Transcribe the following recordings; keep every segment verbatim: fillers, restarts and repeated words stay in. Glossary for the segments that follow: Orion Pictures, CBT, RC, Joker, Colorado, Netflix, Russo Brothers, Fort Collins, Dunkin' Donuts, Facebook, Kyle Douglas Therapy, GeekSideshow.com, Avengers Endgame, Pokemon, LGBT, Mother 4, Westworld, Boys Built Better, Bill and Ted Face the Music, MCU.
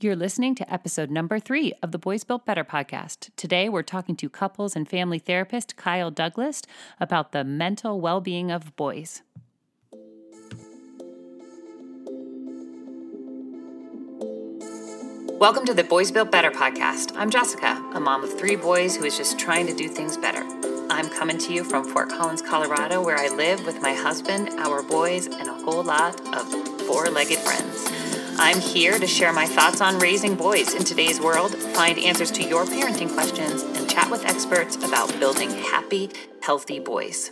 You're listening to episode number three of the Boys Built Better podcast. Today, we're talking to couples and family therapist Kyle Douglas about the mental well-being of boys. Welcome to the Boys Built Better podcast. I'm Jessica, a mom of three boys who is just trying to do things better. I'm coming to you from Fort Collins, Colorado, where I live with my husband, our boys, and a whole lot of four-legged friends. I'm here to share my thoughts on raising boys in today's world, find answers to your parenting questions, and chat with experts about building happy, healthy boys.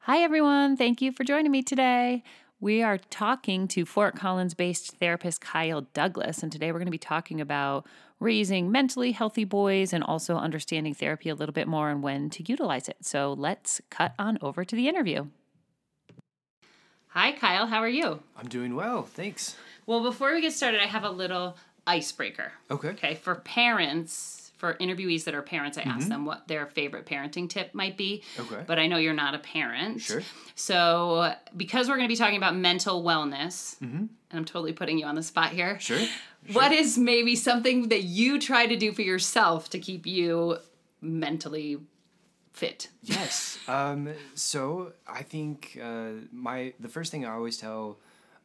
Hi, everyone. Thank you for joining me today. We are talking to Fort Collins-based therapist Kyle Douglas, and today we're going to be talking about raising mentally healthy boys and also understanding therapy a little bit more and when to utilize it. So let's cut on over to the interview. Hi, Kyle. How are you? I'm doing well. Thanks. Well, before we get started, I have a little icebreaker. Okay. Okay. For parents, for interviewees that are parents, I mm-hmm. ask them what their favorite parenting tip might be. Okay. But I know you're not a parent. Sure. So because we're going to be talking about mental wellness, mm-hmm. and I'm totally putting you on the spot here. Sure. Sure. What is maybe something that you try to do for yourself to keep you mentally fit? Yes. Um, so I think uh, my the first thing I always tell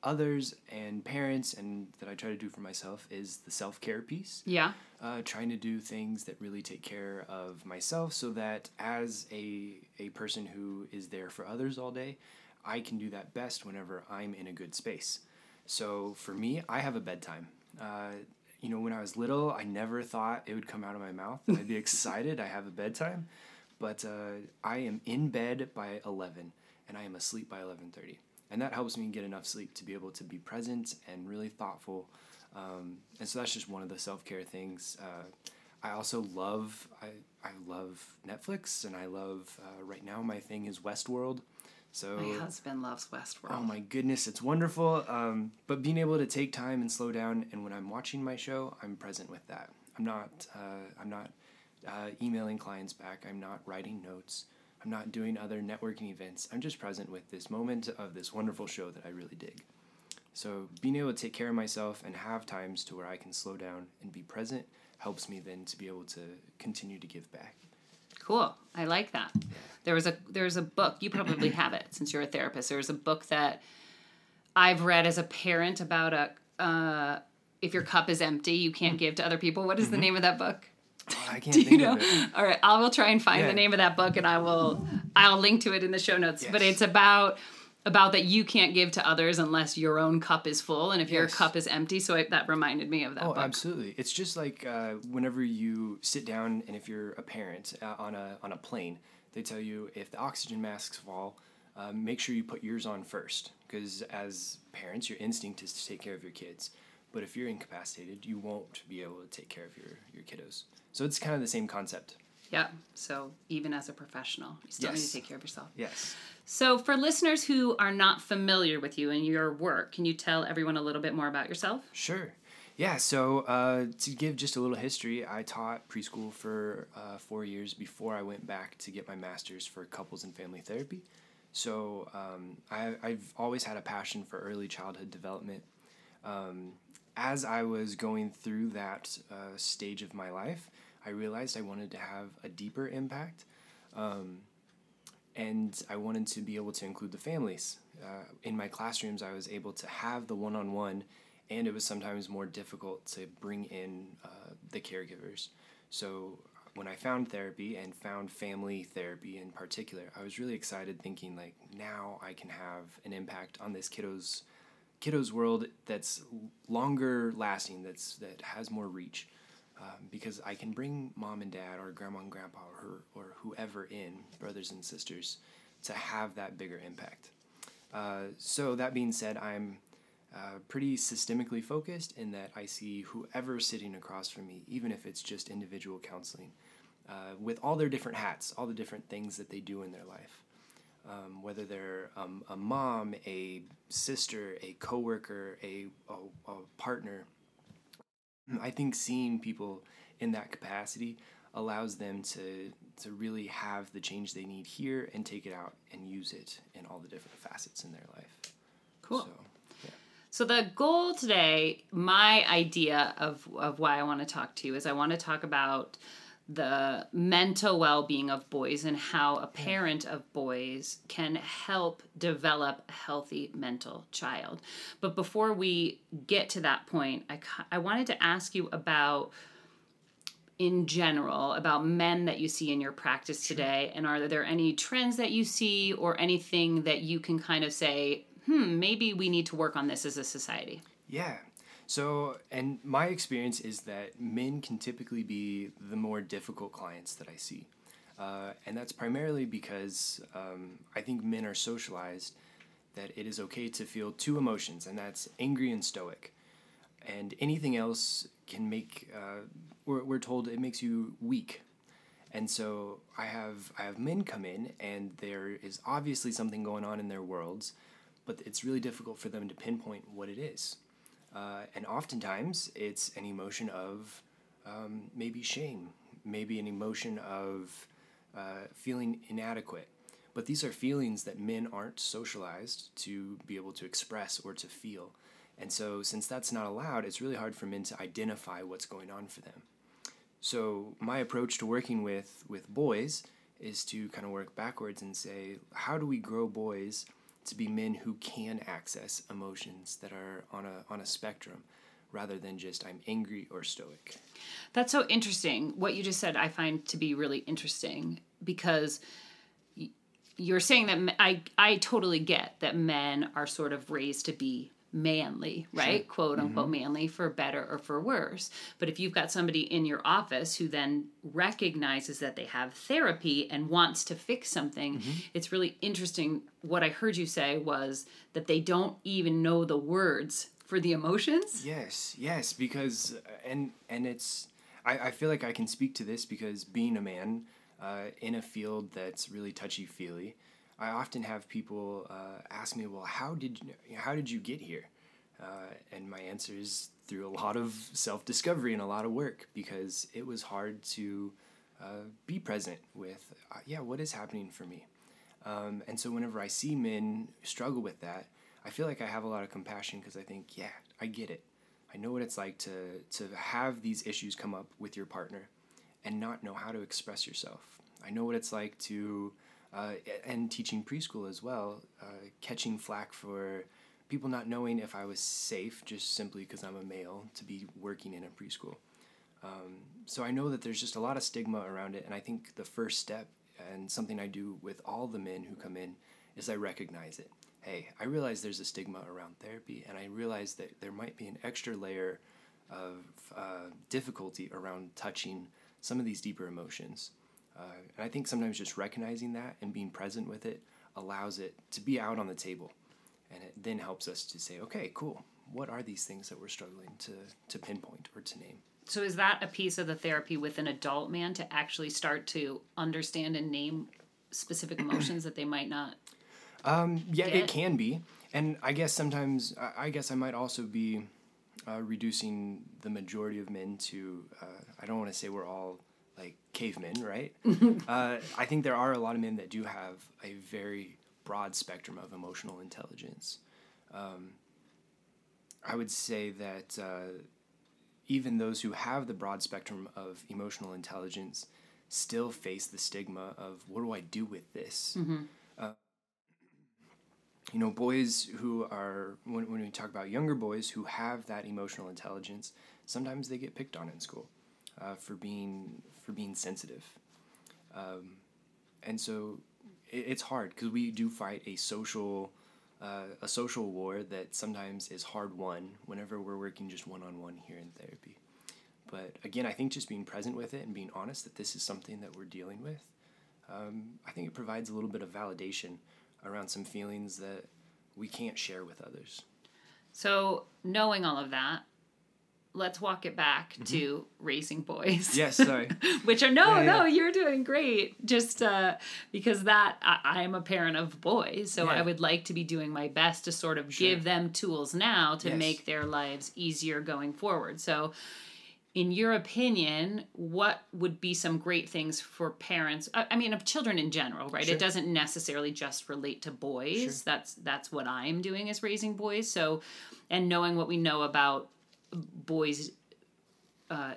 others and parents and that I try to do for myself is the self-care piece. Yeah. Uh, trying to do things that really take care of myself so that as a a person who is there for others all day, I can do that best whenever I'm in a good space. So for me, I have a bedtime. Uh, you know, when I was little, I never thought it would come out of my mouth. I'd be excited. I have a bedtime. But uh, I am in bed by eleven, and I am asleep by eleven thirty. And that helps me get enough sleep to be able to be present and really thoughtful. Um, and so that's just one of the self-care things. Uh, I also love I, I love Netflix, and I love, uh, right now my thing is Westworld. So my husband loves Westworld. Oh my goodness, it's wonderful. Um, but being able to take time and slow down, and when I'm watching my show, I'm present with that. I'm not... Uh, I'm not Uh, emailing clients back. I'm not writing notes. I'm not doing other networking events. I'm just present with this moment of this wonderful show that I really dig. So being able to take care of myself and have times to where I can slow down and be present helps me then to be able to continue to give back. Cool. I like that. There was a there's a book. You probably have it since you're a therapist. There was a book that I've read as a parent about a uh, if your cup is empty, you can't give to other people. What is the name of that book? Oh, I can't Do you think know? Of it. All right, I will try and find yeah. the name of that book, and I will I'll link to it in the show notes. Yes. But it's about about that you can't give to others unless your own cup is full, and if yes. your cup is empty. So it, that reminded me of that. Oh, book. Absolutely! It's just like uh, whenever you sit down, and if you're a parent uh, on a on a plane, they tell you if the oxygen masks fall, uh, make sure you put yours on first, because as parents, your instinct is to take care of your kids. But if you're incapacitated, you won't be able to take care of your, your kiddos. So it's kind of the same concept. Yeah. So even as a professional, you still yes. need to take care of yourself. Yes. So for listeners who are not familiar with you and your work, can you tell everyone a little bit more about yourself? Sure. Yeah. So uh, to give just a little history, I taught preschool for uh, four years before I went back to get my master's for couples and family therapy. So um, I, I've always had a passion for early childhood development. Um As I was going through that uh, stage of my life, I realized I wanted to have a deeper impact, um, and I wanted to be able to include the families. Uh, in my classrooms, I was able to have the one-on-one, and it was sometimes more difficult to bring in uh, the caregivers. So when I found therapy and found family therapy in particular, I was really excited thinking, like, now I can have an impact on this kiddo's kiddo's world that's longer lasting, that's that has more reach, um, because I can bring mom and dad or grandma and grandpa or her, or whoever in, brothers and sisters, to have that bigger impact. Uh, so that being said, I'm uh, pretty systemically focused in that I see whoever's sitting across from me, even if it's just individual counseling, uh, with all their different hats, all the different things that they do in their life. Um, whether they're um, a mom, a sister, a coworker, a, a, a partner, I think seeing people in that capacity allows them to to really have the change they need here and take it out and use it in all the different facets in their life. Cool. So, yeah. So the goal today, my idea of, of why I want to talk to you is I want to talk about the mental well-being of boys and how a parent of boys can help develop a healthy mental child. But before we get to that point, I, I wanted to ask you about, in general, about men that you see in your practice today. And are there any trends that you see or anything that you can kind of say, hmm, maybe we need to work on this as a society? Yeah. So, and my experience is that men can typically be the more difficult clients that I see. Uh, and that's primarily because um, I think men are socialized that it is okay to feel two emotions, and that's angry and stoic. And anything else can make, uh, we're, we're told it makes you weak. And so I have, I have men come in, and there is obviously something going on in their worlds, but it's really difficult for them to pinpoint what it is. Uh, and oftentimes it's an emotion of um, maybe shame, maybe an emotion of uh, feeling inadequate. But these are feelings that men aren't socialized to be able to express or to feel. And so since that's not allowed, it's really hard for men to identify what's going on for them. So my approach to working with, with boys is to kind of work backwards and say, how do we grow boys to be men who can access emotions that are on a on a spectrum, rather than just I'm angry or stoic? That's so interesting. What you just said I find to be really interesting, because you're saying that I, I totally get that men are sort of raised to be manly, right? Sure. Quote unquote mm-hmm. manly, for better or for worse. But if you've got somebody in your office who then recognizes that they have therapy and wants to fix something, mm-hmm. it's really interesting. What I heard you say was that they don't even know the words for the emotions. Yes, yes, because, and and it's, I, I feel like I can speak to this because being a man uh, in a field that's really touchy-feely, I often have people uh, ask me, well, how did you, how did you get here? Uh, and my answer is through a lot of self-discovery and a lot of work, because it was hard to uh, be present with, uh, yeah, what is happening for me? Um, and so whenever I see men struggle with that, I feel like I have a lot of compassion, because I think, yeah, I get it. I know what it's like to, to have these issues come up with your partner and not know how to express yourself. I know what it's like to... Uh, and teaching preschool as well, uh, catching flack for people not knowing if I was safe just simply because I'm a male to be working in a preschool. Um, so I know that there's just a lot of stigma around it, and I think the first step, and something I do with all the men who come in, is I recognize it. Hey, I realize there's a stigma around therapy, and I realize that there might be an extra layer of uh, difficulty around touching some of these deeper emotions. Uh, and I think sometimes just recognizing that and being present with it allows it to be out on the table. And it then helps us to say, okay, cool, what are these things that we're struggling to, to pinpoint or to name? So is that a piece of the therapy with an adult man, to actually start to understand and name specific emotions that they might not? Um, yeah, get? It can be. And I guess sometimes, I guess I might also be uh, reducing the majority of men to, uh, I don't want to say we're all like cavemen, right? uh, I think there are a lot of men that do have a very broad spectrum of emotional intelligence. Um, I would say that uh, even those who have the broad spectrum of emotional intelligence still face the stigma of, what do I do with this? Mm-hmm. Uh, you know, boys who are, when, when we talk about younger boys who have that emotional intelligence, sometimes they get picked on in school. Uh, for being for being sensitive, um, and so it, it's hard, because we do fight a social uh, a social war that sometimes is hard won whenever we're working just one on one here in therapy. But again, I think just being present with it and being honest that this is something that we're dealing with, um, I think it provides a little bit of validation around some feelings that we can't share with others. So knowing all of that, let's walk it back mm-hmm. to raising boys. Yes, sorry. Which are, no, yeah, yeah. no, you're doing great. Just uh, because that, I am a parent of boys, so yeah. I would like to be doing my best to sort of sure. give them tools now to yes. make their lives easier going forward. So in your opinion, what would be some great things for parents? I mean, of children in general, right? Sure. It doesn't necessarily just relate to boys. Sure. That's that's what I'm doing is raising boys. So, and knowing what we know about boys uh,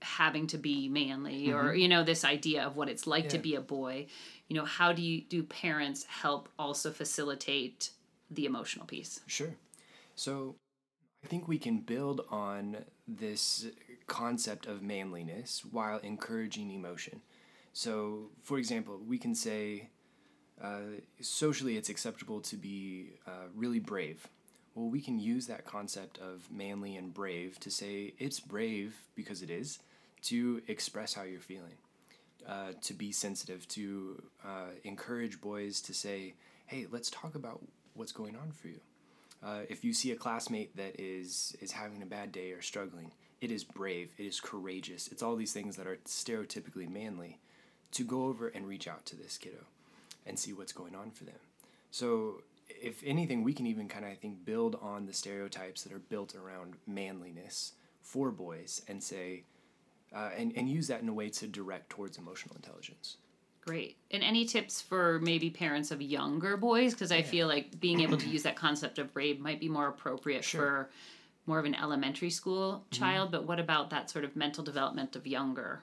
having to be manly, mm-hmm. or, you know, this idea of what it's like yeah. to be a boy, you know, how do you do parents help also facilitate the emotional piece? Sure. So I think we can build on this concept of manliness while encouraging emotion. So, for example, we can say uh, socially it's acceptable to be uh, really brave. Well, we can use that concept of manly and brave to say it's brave, because it is, to express how you're feeling, uh, to be sensitive, to uh, encourage boys to say, hey, let's talk about what's going on for you. Uh, if you see a classmate that is, is having a bad day or struggling, it is brave, it is courageous, it's all these things that are stereotypically manly, to go over and reach out to this kiddo and see what's going on for them. So if anything, we can even kind of, I think, build on the stereotypes that are built around manliness for boys and say, uh, and, and use that in a way to direct towards emotional intelligence. Great. And any tips for maybe parents of younger boys? Because I yeah. feel like being able to use that concept of brave might be more appropriate sure. for more of an elementary school child. Mm-hmm. But what about that sort of mental development of younger?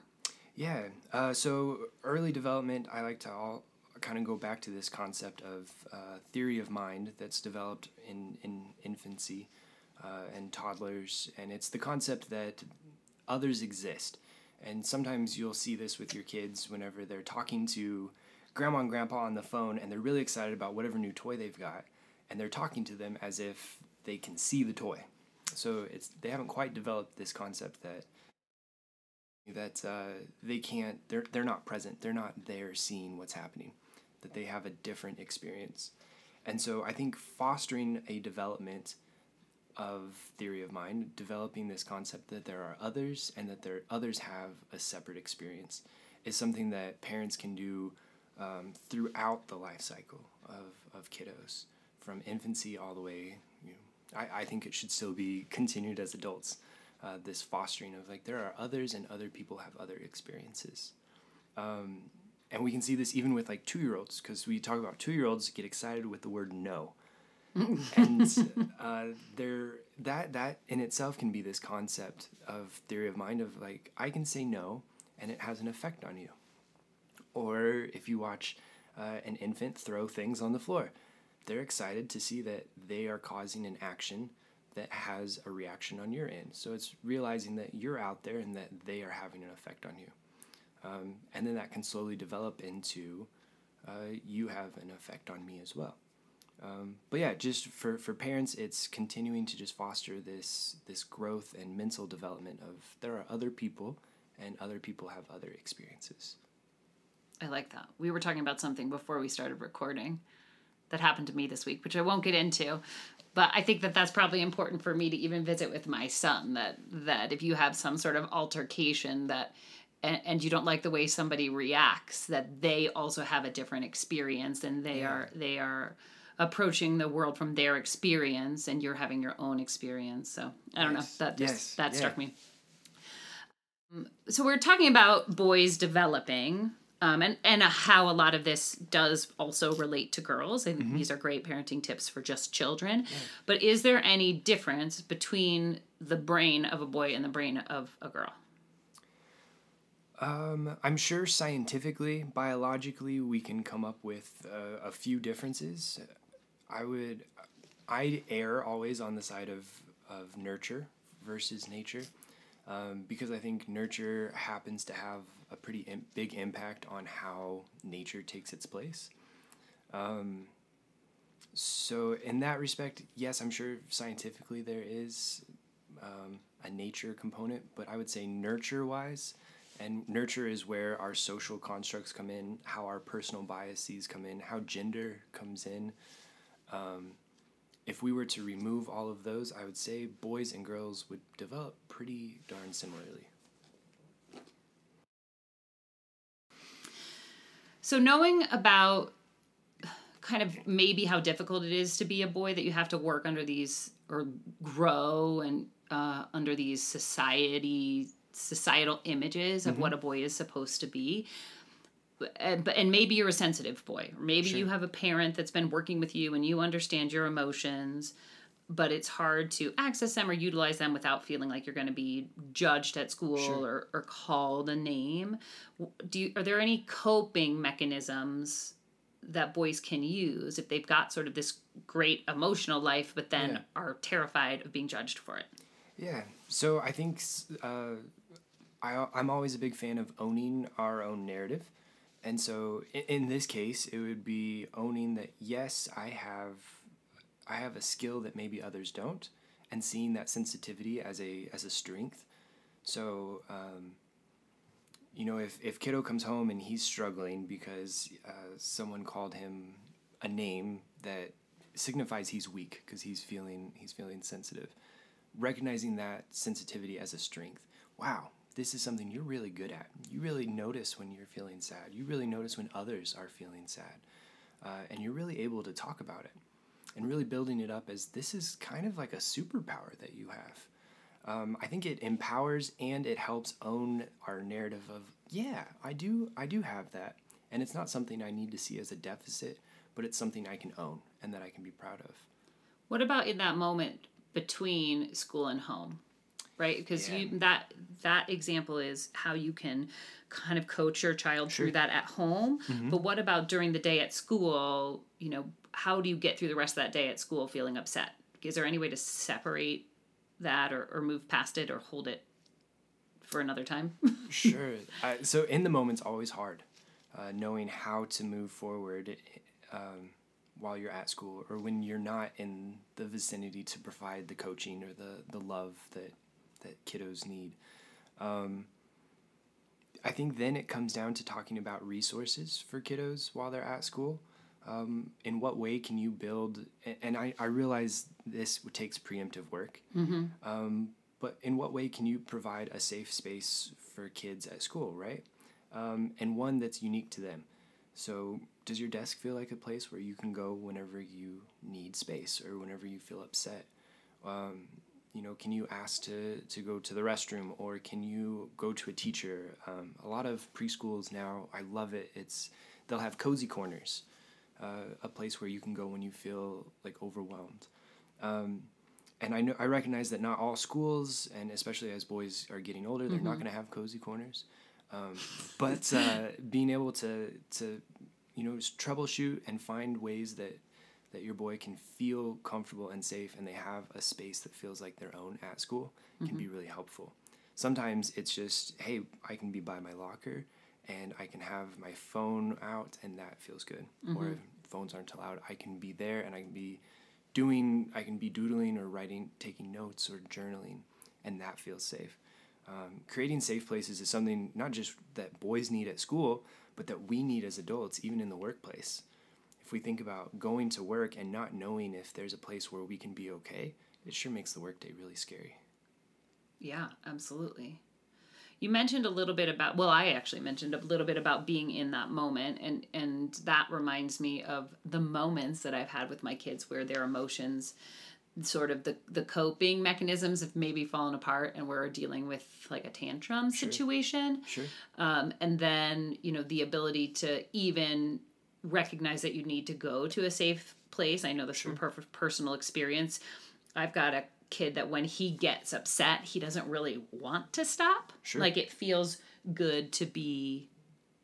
Yeah. Uh, so early development, I like to all kind of go back to this concept of uh, theory of mind that's developed in, in infancy uh, and toddlers. And it's the concept that others exist. And sometimes you'll see this with your kids whenever they're talking to grandma and grandpa on the phone and they're really excited about whatever new toy they've got, and they're talking to them as if they can see the toy. So it's they haven't quite developed this concept that that uh, they can't, they're, they're not present, they're not there seeing what's happening, that they have a different experience. And so I think fostering a development of theory of mind, developing this concept that there are others and that there others have a separate experience, is something that parents can do um, throughout the life cycle of, of kiddos, from infancy all the way. You know, I, I think it should still be continued as adults, uh, this fostering of like there are others and other people have other experiences. Um, and we can see this even with like two-year-olds, because we talk about two-year-olds get excited with the word no. and uh, there, that that in itself can be this concept of theory of mind of like, I can say no, and it has an effect on you. Or if you watch uh, an infant throw things on the floor, they're excited to see that they are causing an action that has a reaction on your end. So it's realizing that you're out there and that they are having an effect on you. Um, and then that can slowly develop into uh, you have an effect on me as well. Um, but yeah, just for, for parents, it's continuing to just foster this this growth and mental development of there are other people and other people have other experiences. I like that. We were talking about something before we started recording that happened to me this week, which I won't get into, but I think that that's probably important for me to even visit with my son, that, that if you have some sort of altercation that... And, and you don't like the way somebody reacts, that they also have a different experience and they yeah. are they are approaching the world from their experience and you're having your own experience. So I don't yes. know. That just, yes. that yeah. struck me. Um, so we're talking about boys developing um, and, and how a lot of this does also relate to girls. I think mm-hmm. these are great parenting tips for just children. Yeah. But is there any difference between the brain of a boy and the brain of a girl? Um, I'm sure scientifically, biologically, we can come up with uh, a few differences. I would, I err always on the side of, of nurture versus nature, um, because I think nurture happens to have a pretty im- big impact on how nature takes its place. Um, so in that respect, yes, I'm sure scientifically there is um, a nature component, but I would say nurture-wise... And nurture is where our social constructs come in, how our personal biases come in, how gender comes in. Um, if we were to remove all of those, I would say boys and girls would develop pretty darn similarly. So knowing about kind of maybe how difficult it is to be a boy, that you have to work under these or grow and uh, under these society societal images of mm-hmm. what a boy is supposed to be. And, and maybe you're a sensitive boy. Maybe sure. you have a parent that's been working with you and you understand your emotions, but it's hard to access them or utilize them without feeling like you're going to be judged at school sure. or, or called a name. Do you, are there any coping mechanisms that boys can use if they've got sort of this great emotional life, but then yeah. are terrified of being judged for it? Yeah. So I think uh, I, I'm always a big fan of owning our own narrative. And so in this case, it would be owning that, yes, I have I have a skill that maybe others don't, and seeing that sensitivity as a as a strength. So, um, you know, if, if kiddo comes home and he's struggling because uh, someone called him a name that signifies he's weak because he's feeling he's feeling sensitive, recognizing that sensitivity as a strength. Wow. This is something you're really good at. You really notice when you're feeling sad. You really notice when others are feeling sad. Uh, and you're really able to talk about it. And really building it up as this is kind of like a superpower that you have. Um, I think it empowers and it helps own our narrative of, yeah, I do, I do have that. And it's not something I need to see as a deficit, but it's something I can own and that I can be proud of. What about in that moment between school and home? Right? Because yeah. you, that that example is how you can kind of coach your child sure. through that at home. Mm-hmm. But what about during the day at school? You know, how do you get through the rest of that day at school feeling upset? Is there any way to separate that or, or move past it or hold it for another time? Sure. Uh, so in the moment's always hard, uh, knowing how to move forward um, while you're at school or when you're not in the vicinity to provide the coaching or the, the love that that kiddos need. Um, I think then it comes down to talking about resources for kiddos while they're at school. Um, in what way can you build, and I, I realize this takes preemptive work, mm-hmm. um, but in what way can you provide a safe space for kids at school, right? Um, and one that's unique to them. So does your desk feel like a place where you can go whenever you need space or whenever you feel upset? Um, You know, can you ask to, to go to the restroom or can you go to a teacher? Um, a lot of preschools now, I love it. It's they'll have cozy corners, uh, a place where you can go when you feel like overwhelmed. Um, and I know I recognize that not all schools, and especially as boys are getting older, they're mm-hmm. not going to have cozy corners. Um, but uh, being able to to you know troubleshoot and find ways that. that your boy can feel comfortable and safe and they have a space that feels like their own at school can mm-hmm. be really helpful. Sometimes it's just, hey, I can be by my locker and I can have my phone out and that feels good. Mm-hmm. Or if phones aren't allowed, I can be there and I can be doing, I can be doodling or writing, taking notes or journaling and that feels safe. Um, creating safe places is something not just that boys need at school, but that we need as adults, even in the workplace. If we think about going to work and not knowing if there's a place where we can be okay, it sure makes the workday really scary. Yeah, absolutely. You mentioned a little bit about, well, I actually mentioned a little bit about being in that moment. And, and that reminds me of the moments that I've had with my kids where their emotions, sort of the, the coping mechanisms have maybe fallen apart and we're dealing with like a tantrum sure. situation. Sure. Um, and then, you know, the ability to even recognize that you need to go to a safe place. I know this sure. from per- personal experience. I've got a kid that when he gets upset, he doesn't really want to stop. Sure. Like it feels good to be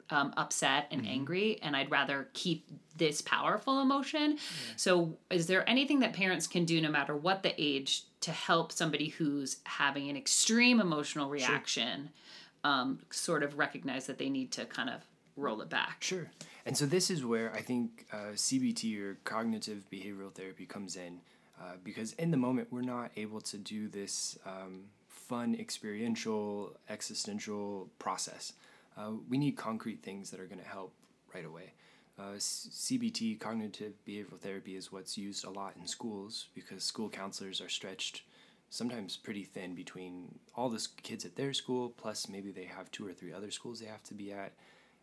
um, upset and mm-hmm. angry, and I'd rather keep this powerful emotion. Yeah. So is there anything that parents can do, no matter what the age, to help somebody who's having an extreme emotional reaction sure. um, sort of recognize that they need to kind of roll it back? Sure. And so this is where I think uh, C B T or cognitive behavioral therapy comes in uh, because in the moment we're not able to do this um, fun, experiential, existential process. Uh, we need concrete things that are going to help right away. Uh, C B T, cognitive behavioral therapy, is what's used a lot in schools because school counselors are stretched sometimes pretty thin between all the kids at their school, plus maybe they have two or three other schools they have to be at.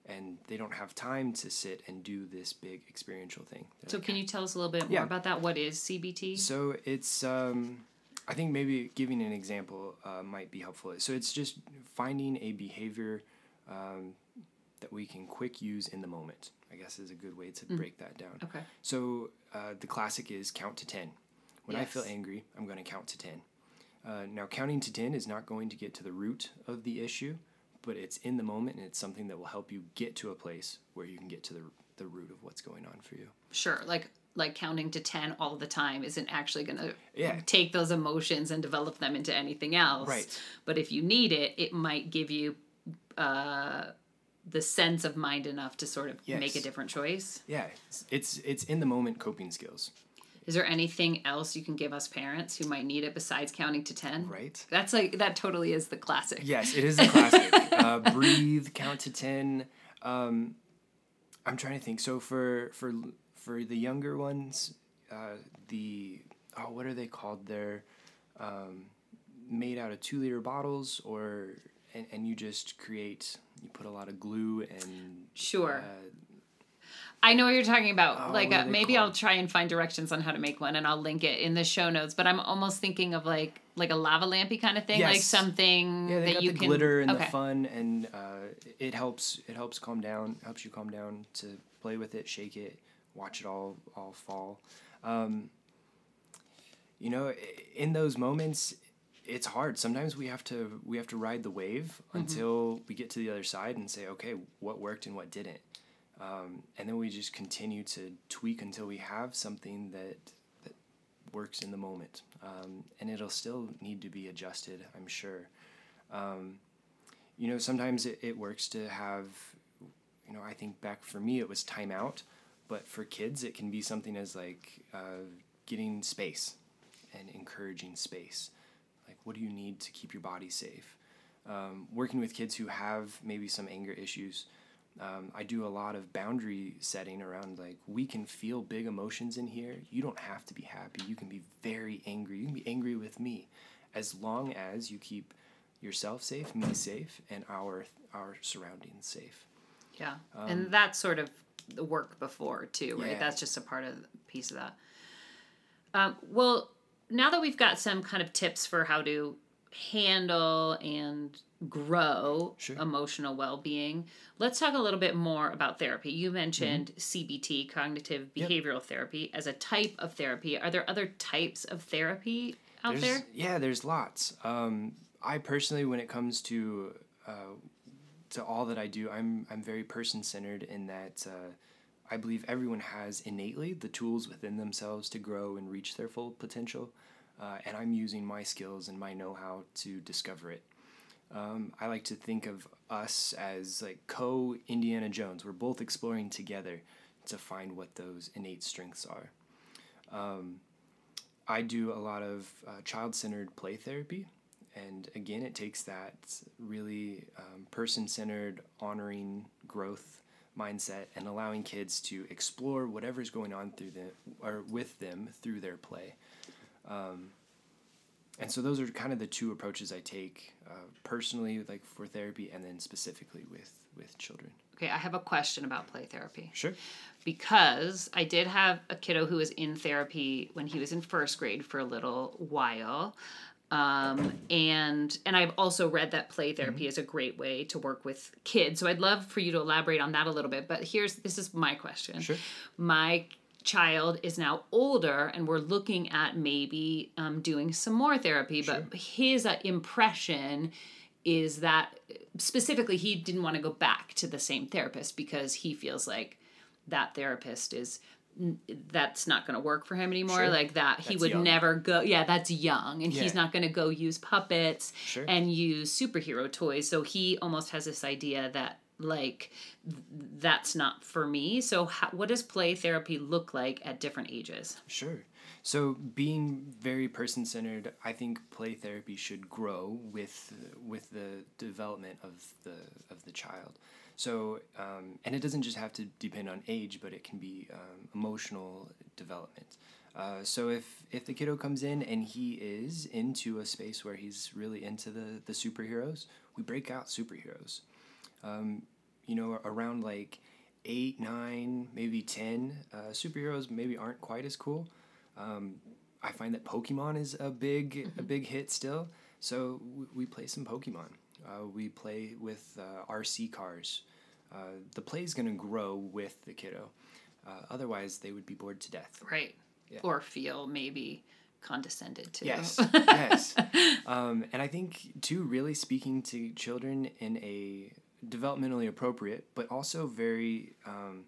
And they don't have time to sit and do this big experiential thing. They're so like, can you tell us a little bit more yeah. about that? What is C B T? So it's um, I think maybe giving an example uh, might be helpful. So it's just finding a behavior um, that we can quick use in the moment, I guess, is a good way to mm. break that down. Okay. So uh, the classic is count to ten. When yes. I feel angry, I'm going to count to ten. Uh, now, counting to ten is not going to get to the root of the issue, but it's in the moment, and it's something that will help you get to a place where you can get to the the root of what's going on for you. Sure. Like like counting to ten all the time isn't actually going to yeah. take those emotions and develop them into anything else. Right. But if you need it, it might give you uh, the sense of mind enough to sort of yes. make a different choice. Yeah. It's, it's, it's in the moment coping skills. Is there anything else you can give us parents who might need it besides counting to ten? Right. That's like, that totally is the classic. Yes, it is the classic. uh, breathe, count to ten. Um, I'm trying to think. So for, for, for the younger ones, uh, the, oh, what are they called? They're, um, made out of two liter bottles or, and, and you just create, you put a lot of glue and. Sure. Uh, I know what you're talking about. Oh, like uh, maybe called? I'll try and find directions on how to make one, and I'll link it in the show notes. But I'm almost thinking of like like a lava lampy kind of thing, yes. like something yeah, that you the can glitter and okay. the fun, and uh, it helps. It helps calm down. Helps you calm down to play with it, shake it, watch it all all fall. Um, you know, in those moments, it's hard. Sometimes we have to we have to ride the wave mm-hmm. until we get to the other side and say, okay, what worked and what didn't. Um, and then we just continue to tweak until we have something that that works in the moment. Um, and it'll still need to be adjusted, I'm sure. Um, you know, sometimes it, it works to have, you know, I think back for me it was time out. But for kids it can be something as like uh, getting space and encouraging space. Like, what do you need to keep your body safe? Um, working with kids who have maybe some anger issues, Um, I do a lot of boundary setting around, like, we can feel big emotions in here. You don't have to be happy. You can be very angry. You can be angry with me, as long as you keep yourself safe, me safe, and our our surroundings safe. Yeah, um, and that's sort of the work before too, right? Yeah. That's just a part of piece of that. Um, well, now that we've got some kind of tips for how to handle and grow sure. emotional well-being, let's talk a little bit more about therapy. You mentioned mm-hmm. C B T, cognitive behavioral yep. therapy, as a type of therapy. Are there other types of therapy out there's, there? Yeah, there's lots. Um, I personally, when it comes to uh, to all that I do, I'm I'm very person-centered in that uh, I believe everyone has innately the tools within themselves to grow and reach their full potential. Uh, and I'm using my skills and my know-how to discover it. Um, I like to think of us as like co-Indiana Jones. We're both exploring together to find what those innate strengths are. Um, I do a lot of uh, child-centered play therapy. And again, it takes that really um, person-centered, honoring growth mindset and allowing kids to explore whatever's going on through them, or with them through their play. Um, and so those are kind of the two approaches I take uh, personally, like for therapy, and then specifically with, with children. Okay, I have a question about play therapy. Sure. Because I did have a kiddo who was in therapy when he was in first grade for a little while. Um, and, and I've also read that play therapy mm-hmm. is a great way to work with kids. So I'd love for you to elaborate on that a little bit, but here's, this is my question. Sure. My child is now older and we're looking at maybe um, doing some more therapy, but sure. his uh, impression is that specifically he didn't want to go back to the same therapist because he feels like that therapist is that's not going to work for him anymore. Sure. Like that that's he would young. Never go. Yeah, that's young. And yeah. he's not going to go use puppets sure. and use superhero toys. So he almost has this idea that like that's not for me. So how, what does play therapy look like at different ages? Sure. So being very person-centered, I think play therapy should grow with with the development of the of the child. So um, and it doesn't just have to depend on age, but it can be um, emotional development. Uh, so if if the kiddo comes in and he is into a space where he's really into the the superheroes, we break out superheroes. Um, you know, around like eight, nine, maybe ten, uh, superheroes maybe aren't quite as cool. Um, I find that Pokemon is a big mm-hmm. a big hit still. So we, we play some Pokemon. Uh, we play with uh, R C cars. Uh, the play's going to grow with the kiddo. Uh, otherwise, they would be bored to death. Right. Yeah. Or feel maybe condescended to. Yes, yes. Um, and I think, too, really speaking to children in a developmentally appropriate, but also very, um,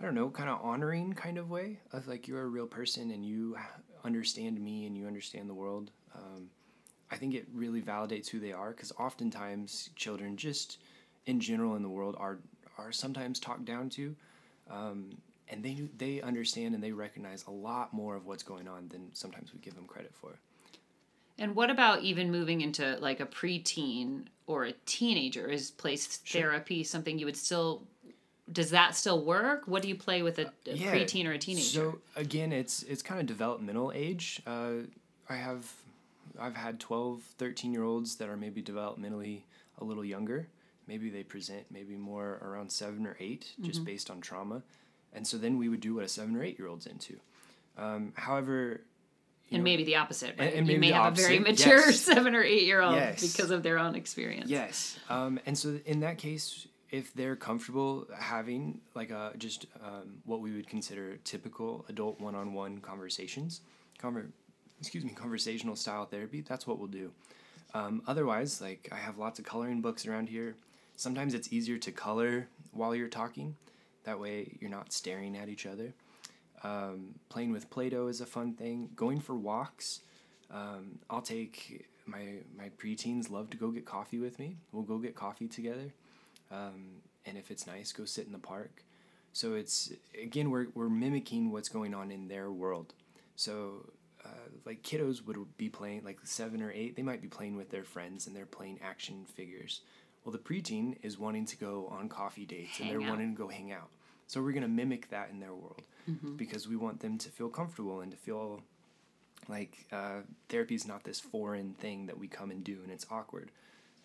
I don't know, kind of honoring kind of way. Of like, you're a real person and you understand me and you understand the world. Um, I think it really validates who they are, because oftentimes children just in general in the world are are sometimes talked down to. Um, and they they understand and they recognize a lot more of what's going on than sometimes we give them credit for. And what about even moving into like a preteen or a teenager? Is place sure. therapy something you would still, does that still work? What do you play with a, a yeah. preteen or a teenager? So again, it's it's kind of developmental age. Uh, I have, I've had twelve, thirteen year olds that are maybe developmentally a little younger. Maybe they present maybe more around seven or eight, just mm-hmm. based on trauma. And so then we would do what a seven or eight year old's into. Um, however, you and know, maybe the opposite, right? And, and maybe you may have opposite. a very mature yes. seven or eight year old yes. because of their own experience. Yes. Um, and so in that case, if they're comfortable having like a, just um, what we would consider typical adult one-on-one conversations, conver- excuse me, conversational style therapy, that's what we'll do. Um, otherwise, like I have lots of coloring books around here. Sometimes it's easier to color while you're talking. That way you're not staring at each other. Um, playing with Play-Doh is a fun thing. Going for walks. Um, I'll take, my my preteens love to go get coffee with me. We'll go get coffee together. Um, and if it's nice, go sit in the park. So it's, again, we're we're mimicking what's going on in their world. So uh, like kiddos would be playing, like seven or eight, they might be playing with their friends and they're playing action figures. Well, the preteen is wanting to go on coffee dates hang and they're out. wanting to go hang out. So we're going to mimic that in their world mm-hmm. because we want them to feel comfortable and to feel like uh, therapy is not this foreign thing that we come and do and it's awkward.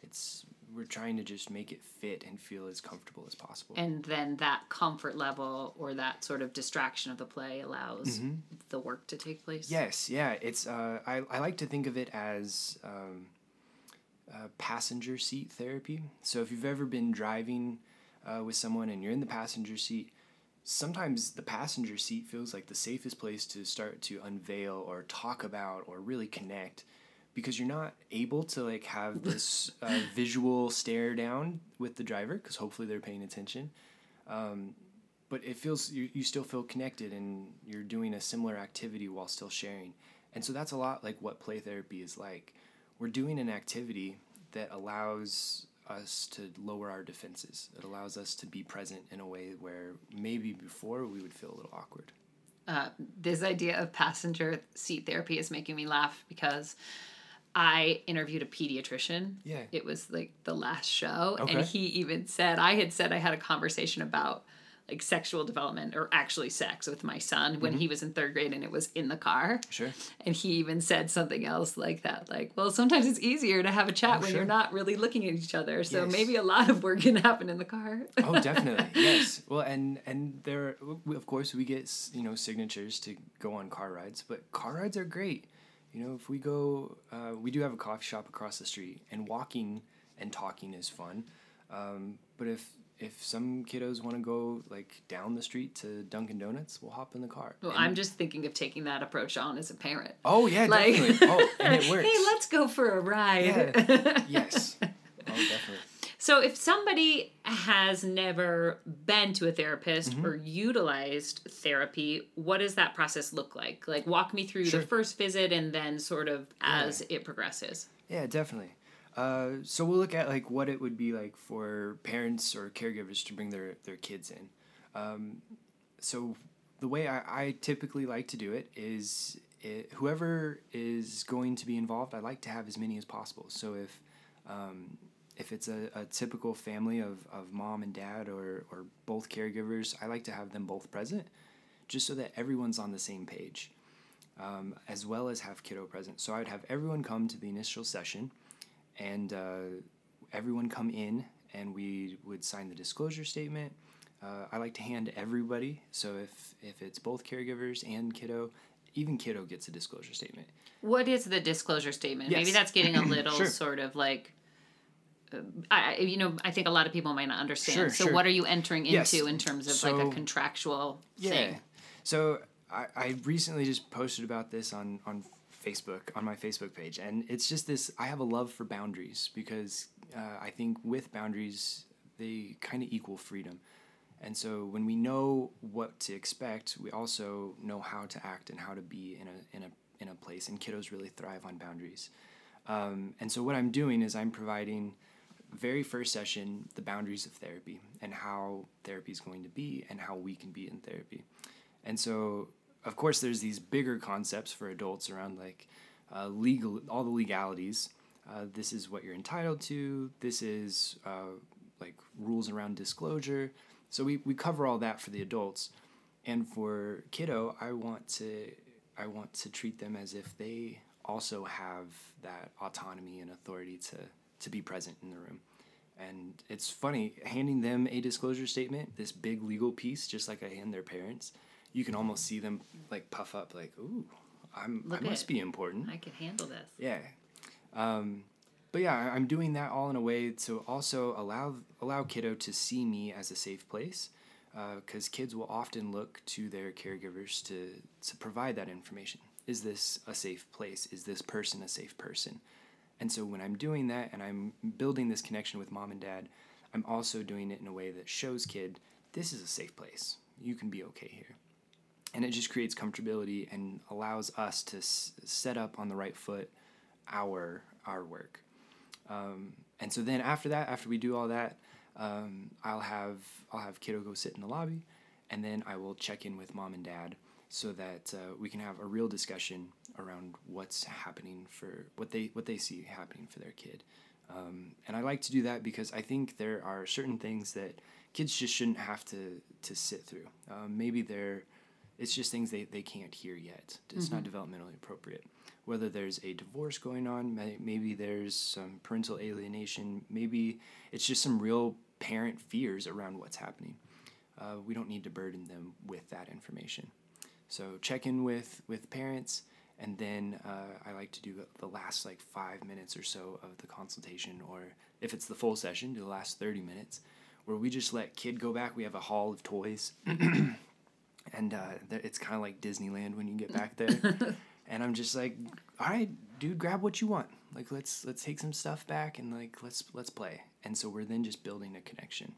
It's we're trying to just make it fit and feel as comfortable as possible. And then that comfort level or that sort of distraction of the play allows mm-hmm. the work to take place. Yes, yeah. It's uh, I, I like to think of it as um, uh, passenger seat therapy. So if you've ever been driving Uh, with someone and you're in the passenger seat, sometimes the passenger seat feels like the safest place to start to unveil or talk about or really connect, because you're not able to like have this uh, visual stare down with the driver, because hopefully they're paying attention. Um, but it feels you, you still feel connected and you're doing a similar activity while still sharing. And so that's a lot like what play therapy is like. We're doing an activity that allows us to lower our defenses. It allows us to be present in a way where maybe before we would feel a little awkward. Uh, this idea of passenger seat therapy is making me laugh because I interviewed a pediatrician. Yeah. It was like the last show. Okay. And he even said, I had said I had a conversation about like sexual development or actually sex with my son when mm-hmm. he was in third grade and it was in the car. Sure. And he even said something else like that, like, well, sometimes it's easier to have a chat oh, when sure. you're not really looking at each other. So yes. maybe a lot of work can happen in the car. Oh, definitely. Yes. Well, and, and there, of course we get, you know, signatures to go on car rides, but car rides are great. You know, if we go, uh, we do have a coffee shop across the street and walking and talking is fun. Um, but if, If some kiddos want to go like down the street to Dunkin' Donuts, we'll hop in the car. Well, and I'm just thinking of taking that approach on as a parent. Oh yeah, like, definitely. Oh, and it works. Hey, let's go for a ride. Yeah. Yes. Oh, definitely. So if somebody has never been to a therapist mm-hmm. or utilized therapy, what does that process look like? Like walk me through sure. the first visit and then sort of as yeah. it progresses. Yeah, definitely. Uh, so we'll look at like what it would be like for parents or caregivers to bring their, their kids in. Um, so the way I, I typically like to do it is it, whoever is going to be involved, I like to have as many as possible. So if, um, if it's a, a typical family of, of mom and dad or, or both caregivers, I like to have them both present just so that everyone's on the same page, um, as well as have kiddo present. So I would have everyone come to the initial session. And uh, everyone come in, and we would sign the disclosure statement. Uh, I like to hand everybody, so if, if it's both caregivers and kiddo, even kiddo gets a disclosure statement. What is the disclosure statement? Yes. Maybe that's getting a little sure. sort of like, uh, I you know, I think a lot of people might not understand. Sure, so sure. what are you entering into yes. in terms of so, like a contractual yeah. thing? So I, I recently just posted about this on, on Facebook, on my Facebook page. And it's just this, I have a love for boundaries because uh, I think with boundaries, they kind of equal freedom. And so when we know what to expect, we also know how to act and how to be in a in a in a place. And kiddos really thrive on boundaries. Um, and so what I'm doing is I'm providing very first session the boundaries of therapy and how therapy is going to be and how we can be in therapy. And so of course there's these bigger concepts for adults around like uh, legal all the legalities. Uh, this is what you're entitled to. This is uh, like rules around disclosure. So we, we cover all that for the adults, and for kiddo, I want to I want to treat them as if they also have that autonomy and authority to, to be present in the room. And it's funny, handing them a disclosure statement, this big legal piece, just like I hand their parents, you can almost see them like puff up, like, ooh, I'm Look I must it. be important. I can handle this. Yeah. Um, But yeah, I'm doing that all in a way to also allow allow kiddo to see me as a safe place, because uh, kids will often look to their caregivers to, to provide that information. Is this a safe place? Is this person a safe person? And so when I'm doing that and I'm building this connection with mom and dad, I'm also doing it in a way that shows kid, this is a safe place. You can be okay here. And it just creates comfortability and allows us to s- set up on the right foot our our work. Um, and so then after that, after we do all that, um, I'll have, I'll have kiddo go sit in the lobby, and then I will check in with mom and dad so that, uh, we can have a real discussion around what's happening for what they, what they see happening for their kid. Um, and I like to do that because I think there are certain things that kids just shouldn't have to, to sit through. Um, maybe they're, it's just things they, they can't hear yet. It's mm-hmm. not developmentally appropriate. Whether there's a divorce going on, maybe there's some parental alienation, maybe it's just some real parent fears around what's happening. Uh, we don't need to burden them with that information. So check in with, with parents, and then uh, I like to do the last like five minutes or so of the consultation, or if it's the full session, do the last thirty minutes, where we just let kid go back. We have a hall of toys, and uh, it's kind of like Disneyland when you get back there. And I'm just like, all right, dude, grab what you want. Like, let's let's take some stuff back and like let's let's play. And so we're then just building a connection.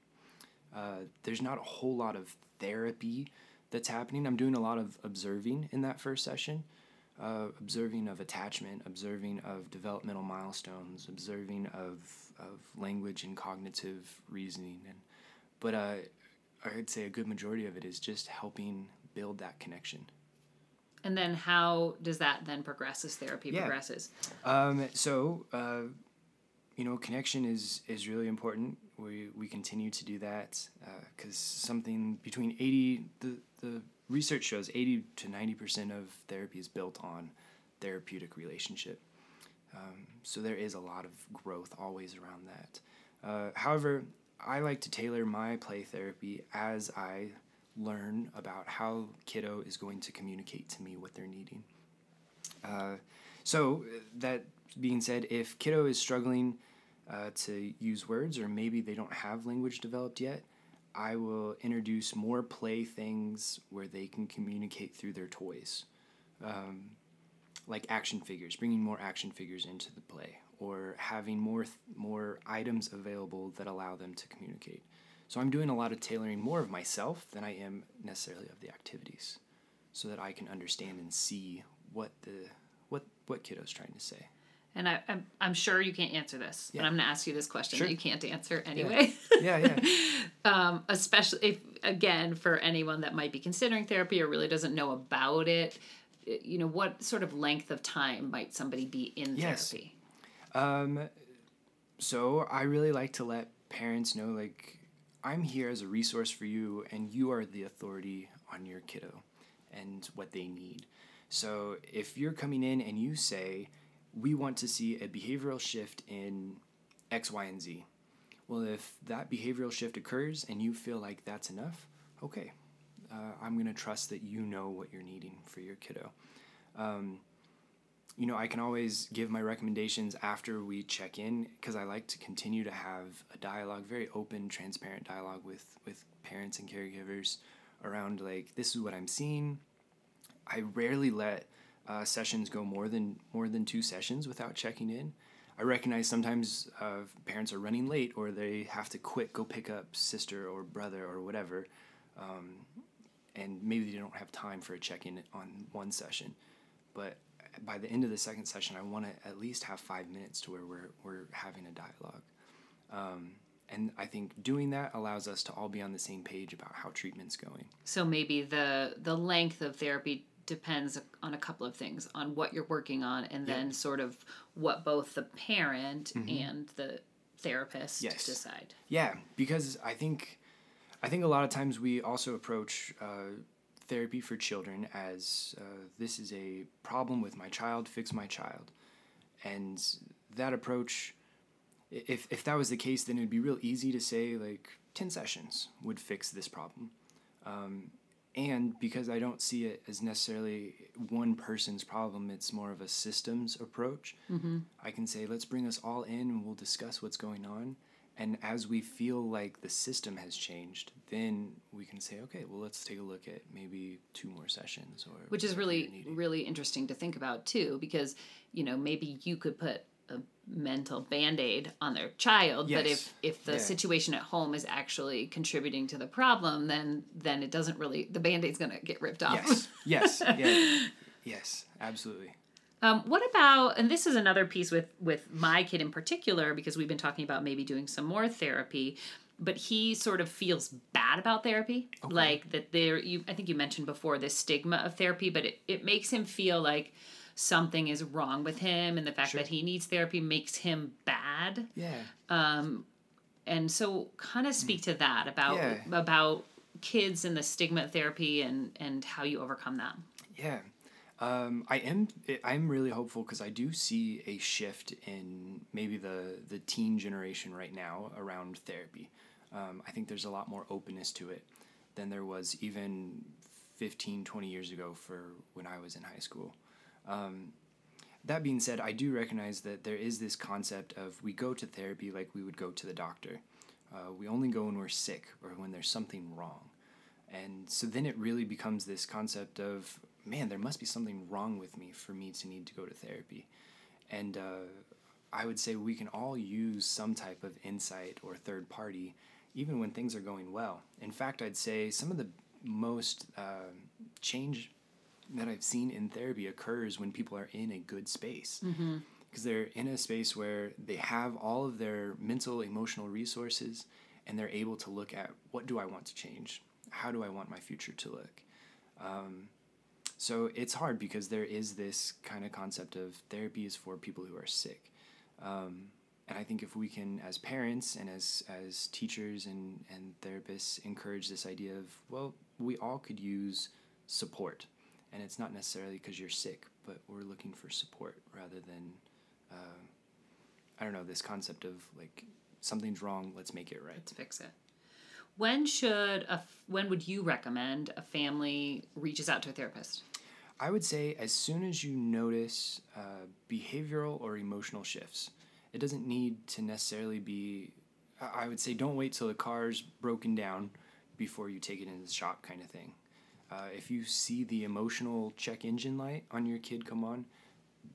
Uh, there's not a whole lot of therapy that's happening. I'm doing a lot of observing in that first session, uh, observing of attachment, observing of developmental milestones, observing of of language and cognitive reasoning. And but uh, I'd say a good majority of it is just helping build that connection. And then how does that then progress as therapy yeah. progresses? Um, so, uh, you know, connection is, is really important. We we continue to do that because uh, something between eighty, the, the research shows eighty to ninety percent of therapy is built on therapeutic relationship. Um, so there is a lot of growth always around that. Uh, however, I like to tailor my play therapy as I learn about how kiddo is going to communicate to me what they're needing. Uh, so that being said, if kiddo is struggling uh, to use words, or maybe they don't have language developed yet, I will introduce more play things where they can communicate through their toys, um, like action figures, bringing more action figures into the play, or having more th- more items available that allow them to communicate. So I'm doing a lot of tailoring more of myself than I am necessarily of the activities, so that I can understand and see what the what what kiddo's trying to say. And I, I'm I'm sure you can't answer this, yeah. but I'm going to ask you this question sure. that you can't answer anyway. Yeah, yeah. yeah. um, especially if, again, for anyone that might be considering therapy or really doesn't know about it, you know, what sort of length of time might somebody be in yes. therapy? Um, so I really like to let parents know, like, I'm here as a resource for you, and you are the authority on your kiddo and what they need. So if you're coming in and you say, we want to see a behavioral shift in X, Y, and Z. Well, if that behavioral shift occurs and you feel like that's enough, okay, uh, I'm going to trust that you know what you're needing for your kiddo. Um, you know, I can always give my recommendations after we check in, because I like to continue to have a dialogue, very open, transparent dialogue with, with parents and caregivers around, like, this is what I'm seeing. I rarely let uh, sessions go more than more than two sessions without checking in. I recognize sometimes uh, parents are running late, or they have to quit, go pick up sister or brother or whatever, um, and maybe they don't have time for a check-in on one session. But by the end of the second session, I want to at least have five minutes to where we're we're having a dialogue. Um, and I think doing that allows us to all be on the same page about how treatment's going. So maybe the the length of therapy depends on a couple of things, on what you're working on, and then yep. sort of what both the parent mm-hmm. and the therapist yes. decide. Yeah, because I think I think a lot of times we also approach uh, therapy for children as uh, this is a problem with my child, fix my child. And that approach, if if that was the case, then it would be real easy to say, like, ten sessions would fix this problem. Um And because I don't see it as necessarily one person's problem, it's more of a systems approach. Mm-hmm. I can say, let's bring us all in and we'll discuss what's going on. And as we feel like the system has changed, then we can say, okay, well, let's take a look at maybe two more sessions. Or Which is really, really interesting to think about, too, because, you know, maybe you could put a mental Band-Aid on their child, yes. but if, if the yeah. situation at home is actually contributing to the problem, then then it doesn't really, the Band-Aid's going to get ripped off. Yes, yes, yeah. yes, absolutely. Um, what about, and this is another piece with, with my kid in particular, because we've been talking about maybe doing some more therapy, but he sort of feels bad about therapy. Okay. Like that there, you, I think you mentioned before this stigma of therapy, but it, it makes him feel like something is wrong with him, and the fact sure. that he needs therapy makes him bad. Yeah. Um, and so kind of speak to that about, yeah. about kids and the stigma of therapy and, and how you overcome that. Yeah. Um, I am, I'm really hopeful, because I do see a shift in maybe the, the teen generation right now around therapy. Um, I think there's a lot more openness to it than there was even fifteen, twenty years ago for when I was in high school. Um, that being said, I do recognize that there is this concept of we go to therapy like we would go to the doctor. Uh, we only go when we're sick or when there's something wrong. And so then it really becomes this concept of, man, there must be something wrong with me for me to need to go to therapy. And uh, I would say we can all use some type of insight or third party, even when things are going well. In fact, I'd say some of the most uh, change that I've seen in therapy occurs when people are in a good space, because mm-hmm. they're in a space where they have all of their mental, emotional resources, and they're able to look at, what do I want to change? How do I want my future to look? Um, so it's hard, because there is this kind of concept of therapy is for people who are sick. Um, and I think if we can, as parents and as, as teachers and, and therapists, encourage this idea of, well, we all could use support. And it's not necessarily because you're sick, but we're looking for support rather than, uh, I don't know, this concept of, like, something's wrong, let's make it right. Let's fix it. When should a, when would you recommend a family reaches out to a therapist? I would say as soon as you notice uh, behavioral or emotional shifts. It doesn't need to necessarily be, I would say don't wait till the car's broken down before you take it into the shop kind of thing. Uh, if you see the emotional check engine light on your kid come on,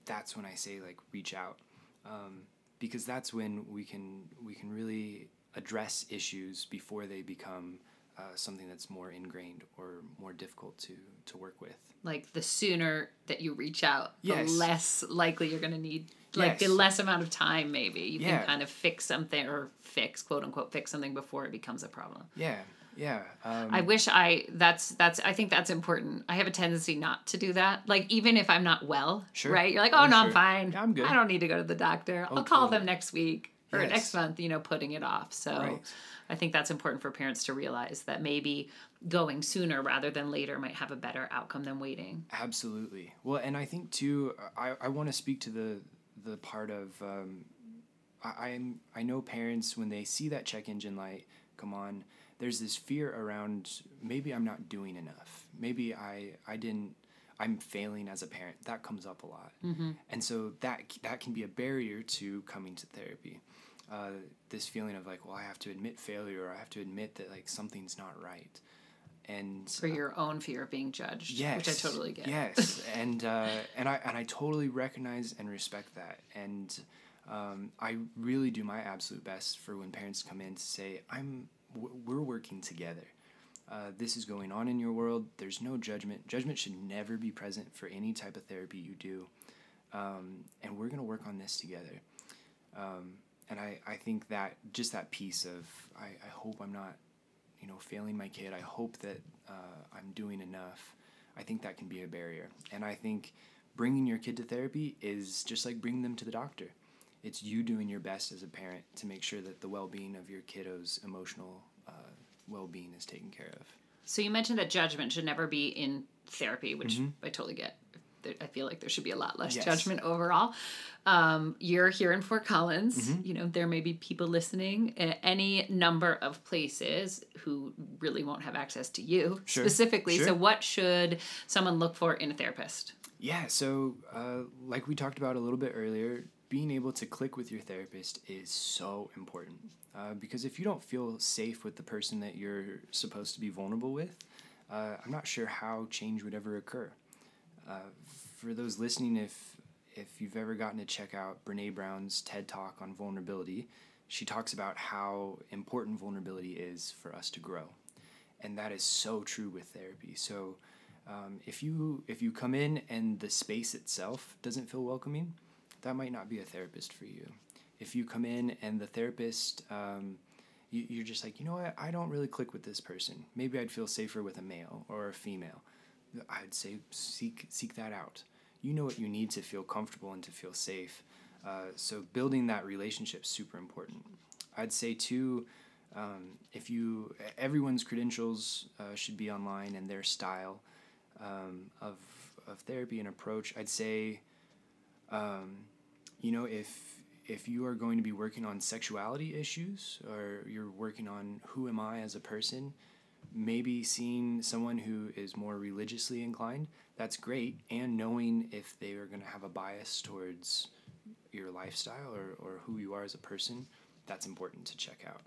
that's when I say, like, reach out. Um, because that's when we can we can really address issues before they become uh, something that's more ingrained or more difficult to, to work with. Like, the sooner that you reach out, yes. the less likely you're going to need, like, yes. the less amount of time maybe. You yeah. can kind of fix something, or fix, quote unquote, fix something before it becomes a problem. Yeah. Yeah. Um, I wish I, that's, that's, I think that's important. I have a tendency not to do that. Like, even if I'm not well, sure. right? You're like, oh, oh no, sure. I'm fine. Yeah, I'm good. I don't need to go to the doctor. Oh, I'll call totally. them next week or yes. next month, you know, putting it off. So right. I think that's important for parents to realize that maybe going sooner rather than later might have a better outcome than waiting. Absolutely. Well, and I think too, I, I want to speak to the, the part of, um, I, I'm, I know parents, when they see that check engine light come on, there's this fear around, maybe I'm not doing enough. Maybe I, I didn't, I'm failing as a parent. That comes up a lot. Mm-hmm. And so that that can be a barrier to coming to therapy. Uh, this feeling of like, well, I have to admit failure, or I have to admit that like something's not right. And for your uh, own fear of being judged, yes, which I totally get. Yes, and uh, and I and I totally recognize and respect that. And um, I really do my absolute best for when parents come in to say, I'm we're working together. Uh, this is going on in your world. There's no judgment. Judgment should never be present for any type of therapy you do. Um, and we're going to work on this together. Um, and I, I think that just that piece of, I, I hope I'm not, you know, failing my kid. I hope that uh, I'm doing enough. I think that can be a barrier. And I think bringing your kid to therapy is just like bringing them to the doctor. It's you doing your best as a parent to make sure that the well-being of your kiddo's emotional uh well-being is taken care of. So you mentioned that judgment should never be in therapy, which mm-hmm. I totally get. I feel like there should be a lot less yes. judgment overall. Um, you're here in Fort Collins. Mm-hmm. You know, there may be people listening at any number of places who really won't have access to you sure. specifically. Sure. So what should someone look for in a therapist? Yeah, so uh, like we talked about a little bit earlier, being able to click with your therapist is so important uh, because if you don't feel safe with the person that you're supposed to be vulnerable with, uh, I'm not sure how change would ever occur. Uh, for those listening, if if you've ever gotten to check out Brene Brown's TED Talk on vulnerability, she talks about how important vulnerability is for us to grow. And that is so true with therapy. So um, if you if you come in and the space itself doesn't feel welcoming, that might not be a therapist for you. If you come in and the therapist, um, you, you're just like, you know what, I don't really click with this person. Maybe I'd feel safer with a male or a female. I'd say seek seek that out. You know what you need to feel comfortable and to feel safe. Uh, so building that relationship is super important. I'd say too, um, if you everyone's credentials uh, should be online and their style um, of of therapy and approach. I'd say. Um, you know, if if you are going to be working on sexuality issues or you're working on who am I as a person, maybe seeing someone who is more religiously inclined, that's great. And knowing if they are going to have a bias towards your lifestyle or, or who you are as a person, that's important to check out.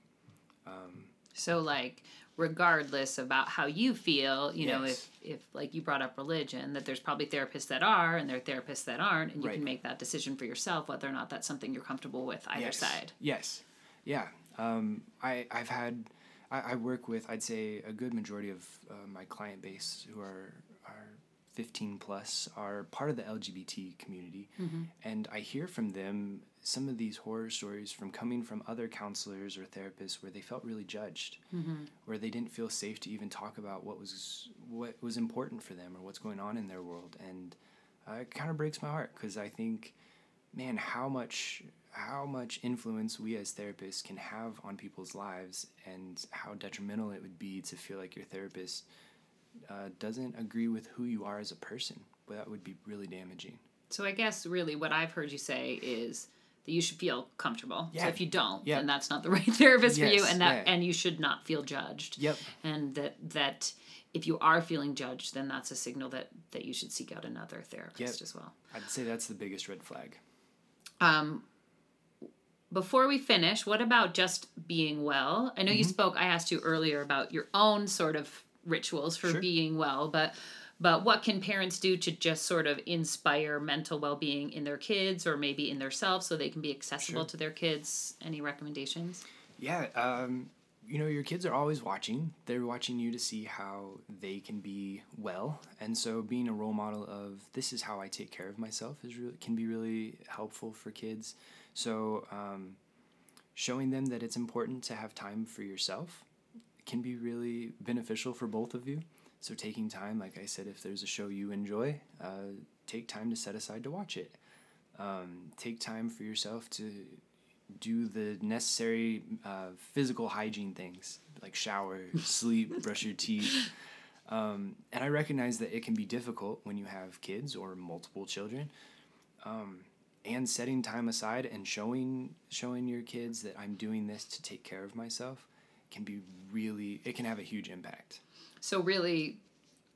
Um, so like regardless about how you feel, you yes. know, if, if like you brought up religion, that there's probably therapists that are and there are therapists that aren't, and you right. can make that decision for yourself whether or not that's something you're comfortable with either yes. side. Yes. Yeah. Um, I, I've had, I, I work with, I'd say a good majority of uh, my client base who are, are fifteen plus are part of the L G B T community. Mm-hmm. And I hear from them some of these horror stories from coming from other counselors or therapists where they felt really judged, mm-hmm. where they didn't feel safe to even talk about what was what was important for them or what's going on in their world. And uh, it kind of breaks my heart because I think, man, how much how much influence we as therapists can have on people's lives and how detrimental it would be to feel like your therapist uh, doesn't agree with who you are as a person. But that would be really damaging. So I guess really what I've heard you say is that you should feel comfortable. Yeah. So if you don't, yeah. then that's not the right therapist yes. for you, and that yeah. and you should not feel judged. Yep. And that that if you are feeling judged, then that's a signal that, that you should seek out another therapist yep. as well. I'd say that's the biggest red flag. Um, before we finish, what about just being well? I know mm-hmm. you spoke, I asked you earlier about your own sort of rituals for sure. being well, but... But what can parents do to just sort of inspire mental well-being in their kids or maybe in themselves so they can be accessible sure. to their kids? Any recommendations? Yeah. Um, you know, your kids are always watching. They're watching you to see how they can be well. And so being a role model of this is how I take care of myself is really, can be really helpful for kids. So um, showing them that it's important to have time for yourself can be really beneficial for both of you. So taking time, like I said, if there's a show you enjoy, uh, take time to set aside to watch it. Um, take time for yourself to do the necessary uh, physical hygiene things, like shower, sleep, brush your teeth. Um, and I recognize that it can be difficult when you have kids or multiple children. Um, and setting time aside and showing showing your kids that I'm doing this to take care of myself can be really, it can have a huge impact. So really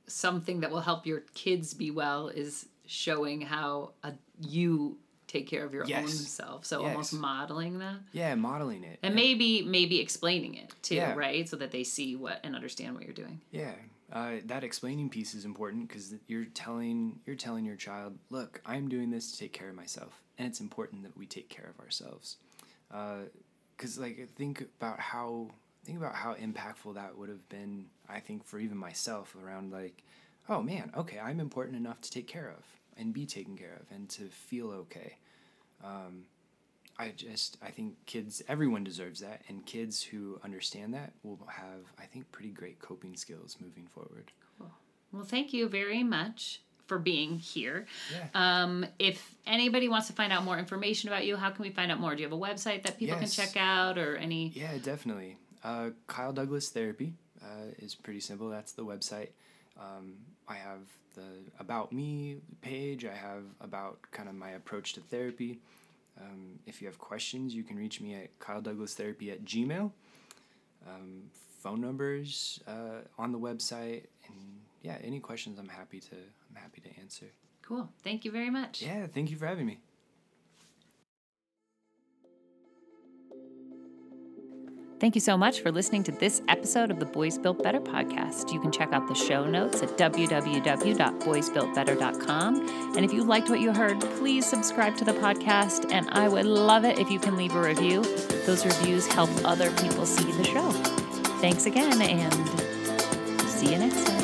something that will help your kids be well is showing how a, you take care of your yes. own self. So yes. almost modeling that. Yeah, modeling it. And yeah. maybe maybe explaining it too, yeah. right? So that they see what and understand what you're doing. Yeah. Uh, that explaining piece is important because you're telling you're telling your child, look, I'm doing this to take care of myself. And it's important that we take care of ourselves. Because uh, like think about how think about how impactful that would have been, I think, for even myself around like, oh man, okay, I'm important enough to take care of and be taken care of and to feel okay. Um, I just, I think kids, everyone deserves that. And kids who understand that will have, I think, pretty great coping skills moving forward. Cool. Well, thank you very much for being here. Yeah. Um, if anybody wants to find out more information about you, how can we find out more? Do you have a website that people yes. can check out or any? Yeah, definitely. Uh, Kyle Douglas Therapy uh, is pretty simple. That's the website. Um, I have the About Me page. I have about kind of my approach to therapy. Um, if you have questions, you can reach me at kyledouglasttherapy at gmail. Um, phone numbers uh, on the website, and yeah, any questions I'm happy to I'm happy to answer. Cool. Thank you very much. Yeah, thank you for having me. Thank you so much for listening to this episode of the Boys Built Better podcast. You can check out the show notes at w w w dot boys built better dot com. And if you liked what you heard, please subscribe to the podcast. And I would love it if you can leave a review. Those reviews help other people see the show. Thanks again, and see you next time.